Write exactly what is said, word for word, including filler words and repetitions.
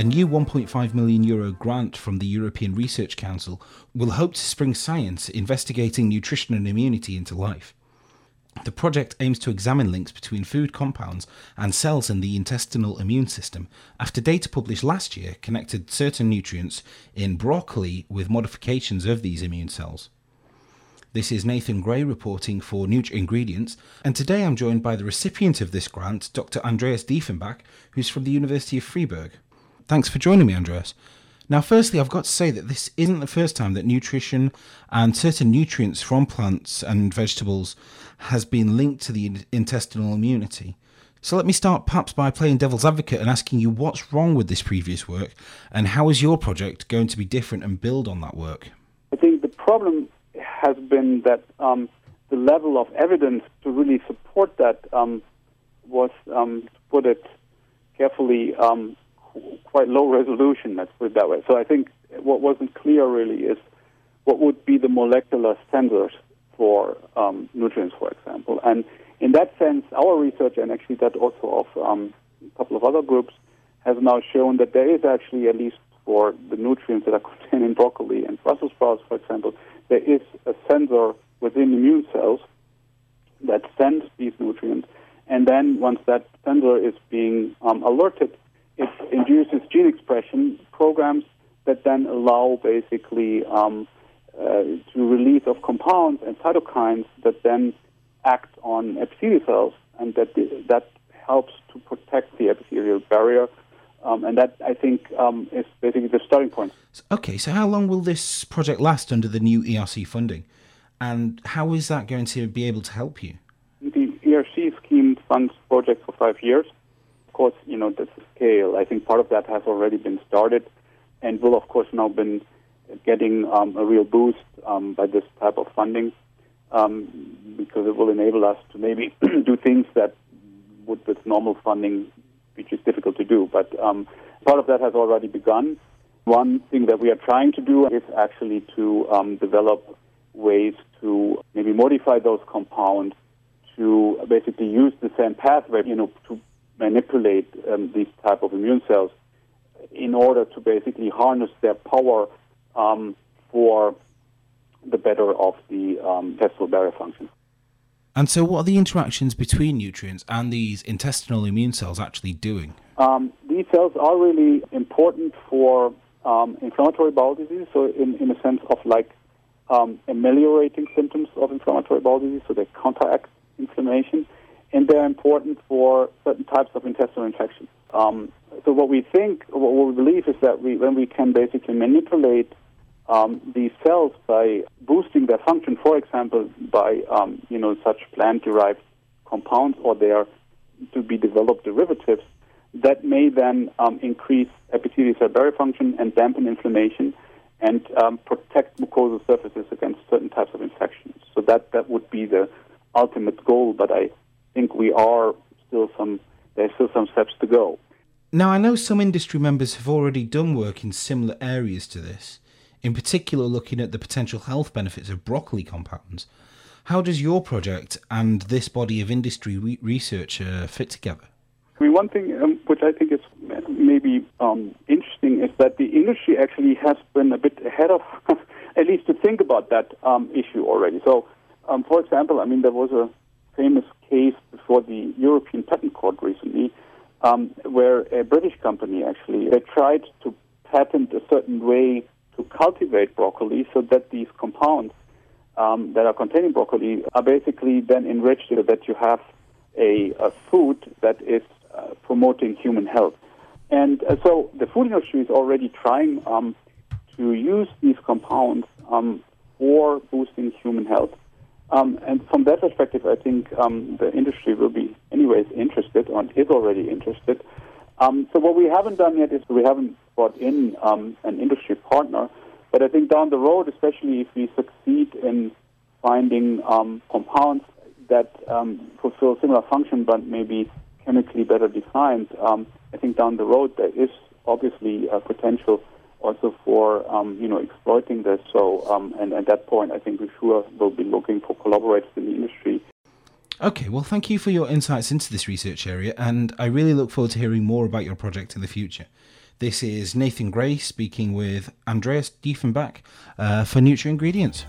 A new one point five million euro grant from the European Research Council will hope to spring science investigating nutrition and immunity into life. The project aims to examine links between food compounds and cells in the intestinal immune system after data published last year connected certain nutrients in broccoli with modifications of these immune cells. This is Nathan Gray reporting for Nutri-Ingredients, and today I'm joined by the recipient of this grant, Doctor Andreas Dieffenbach, who's from the University of Freiburg. Thanks for joining me, Andreas. Now, firstly, I've got to say that this isn't the first time that nutrition and certain nutrients from plants and vegetables has been linked to the intestinal immunity. So let me start perhaps by playing devil's advocate and asking you what's wrong with this previous work, and how is your project going to be different and build on that work? I think the problem has been that um, the level of evidence to really support that um, was, um, to put it carefully, um, quite low resolution, let's put it that way. So I think what wasn't clear really is what would be the molecular standard for um, nutrients, for example. And in that sense, our research, and actually that also of um, a couple of other groups, has now shown that there is actually, at least for the nutrients that are contained in broccoli and Brussels sprouts, for example, there is a sensor within immune cells that sends these nutrients. And then once that sensor is being um, alerted, it induces gene expression programs that then allow basically um, uh, to release of compounds and cytokines that then act on epithelial cells, and that that helps to protect the epithelial barrier. Um, and that, I think, um, is basically the starting point. Okay, so how long will this project last under the new E R C funding? And how is that going to be able to help you? The E R C scheme funds projects for five years. Of course, you know, that's the scale. I think part of that has already been started and will, of course, now been getting um, a real boost um, by this type of funding um, because it will enable us to maybe do things that would, with normal funding, be just difficult to do. But um, part of that has already begun. One thing that we are trying to do is actually to um, develop ways to maybe modify those compounds to basically use the same pathway, you know, to manipulate um, these type of immune cells in order to basically harness their power um, for the better of the um, intestinal barrier function. And so what are the interactions between nutrients and these intestinal immune cells actually doing? Um, these cells are really important for um, inflammatory bowel disease, so in, in a sense of like um, ameliorating symptoms of inflammatory bowel disease, so they counteract inflammation. And they're important for certain types of intestinal infections. Um, so what we think, what we believe is that we, when we can basically manipulate um, these cells by boosting their function, for example, by, um, you know, such plant-derived compounds or their to-be-developed derivatives, that may then um, increase epithelial cell barrier function and dampen inflammation and um, protect mucosal surfaces against certain types of infections. So that, that would be the ultimate goal, but I think we are still some, there's still some steps to go. Now, I know some industry members have already done work in similar areas to this, in particular looking at the potential health benefits of broccoli compounds. How does your project and this body of industry re- research uh, fit together? I mean, one thing um, which I think is maybe um, interesting is that the industry actually has been a bit ahead of, at least to think about that um, issue already. So, um, for example, I mean, there was a famous case before the European Patent Court recently, um, where a British company actually they tried to patent a certain way to cultivate broccoli so that these compounds um, that are containing broccoli are basically then enriched so that you have a, a food that is uh, promoting human health. And uh, so the food industry is already trying um, to use these compounds um, for boosting human health. Um, and from that perspective, I think um, the industry will be anyways interested, or is already interested. Um, so what we haven't done yet is we haven't brought in um, an industry partner. But I think down the road, especially if we succeed in finding um, compounds that um, fulfill similar function but maybe chemically better defined, um, I think down the road there is obviously a potential also for, um, you know, exploiting this. So, um, and at that point, I think we sure will be looking for collaborators in the industry. Okay, well, thank you for your insights into this research area, and I really look forward to hearing more about your project in the future. This is Nathan Gray speaking with Andreas Dieffenbach uh, for Nutri-Ingredients.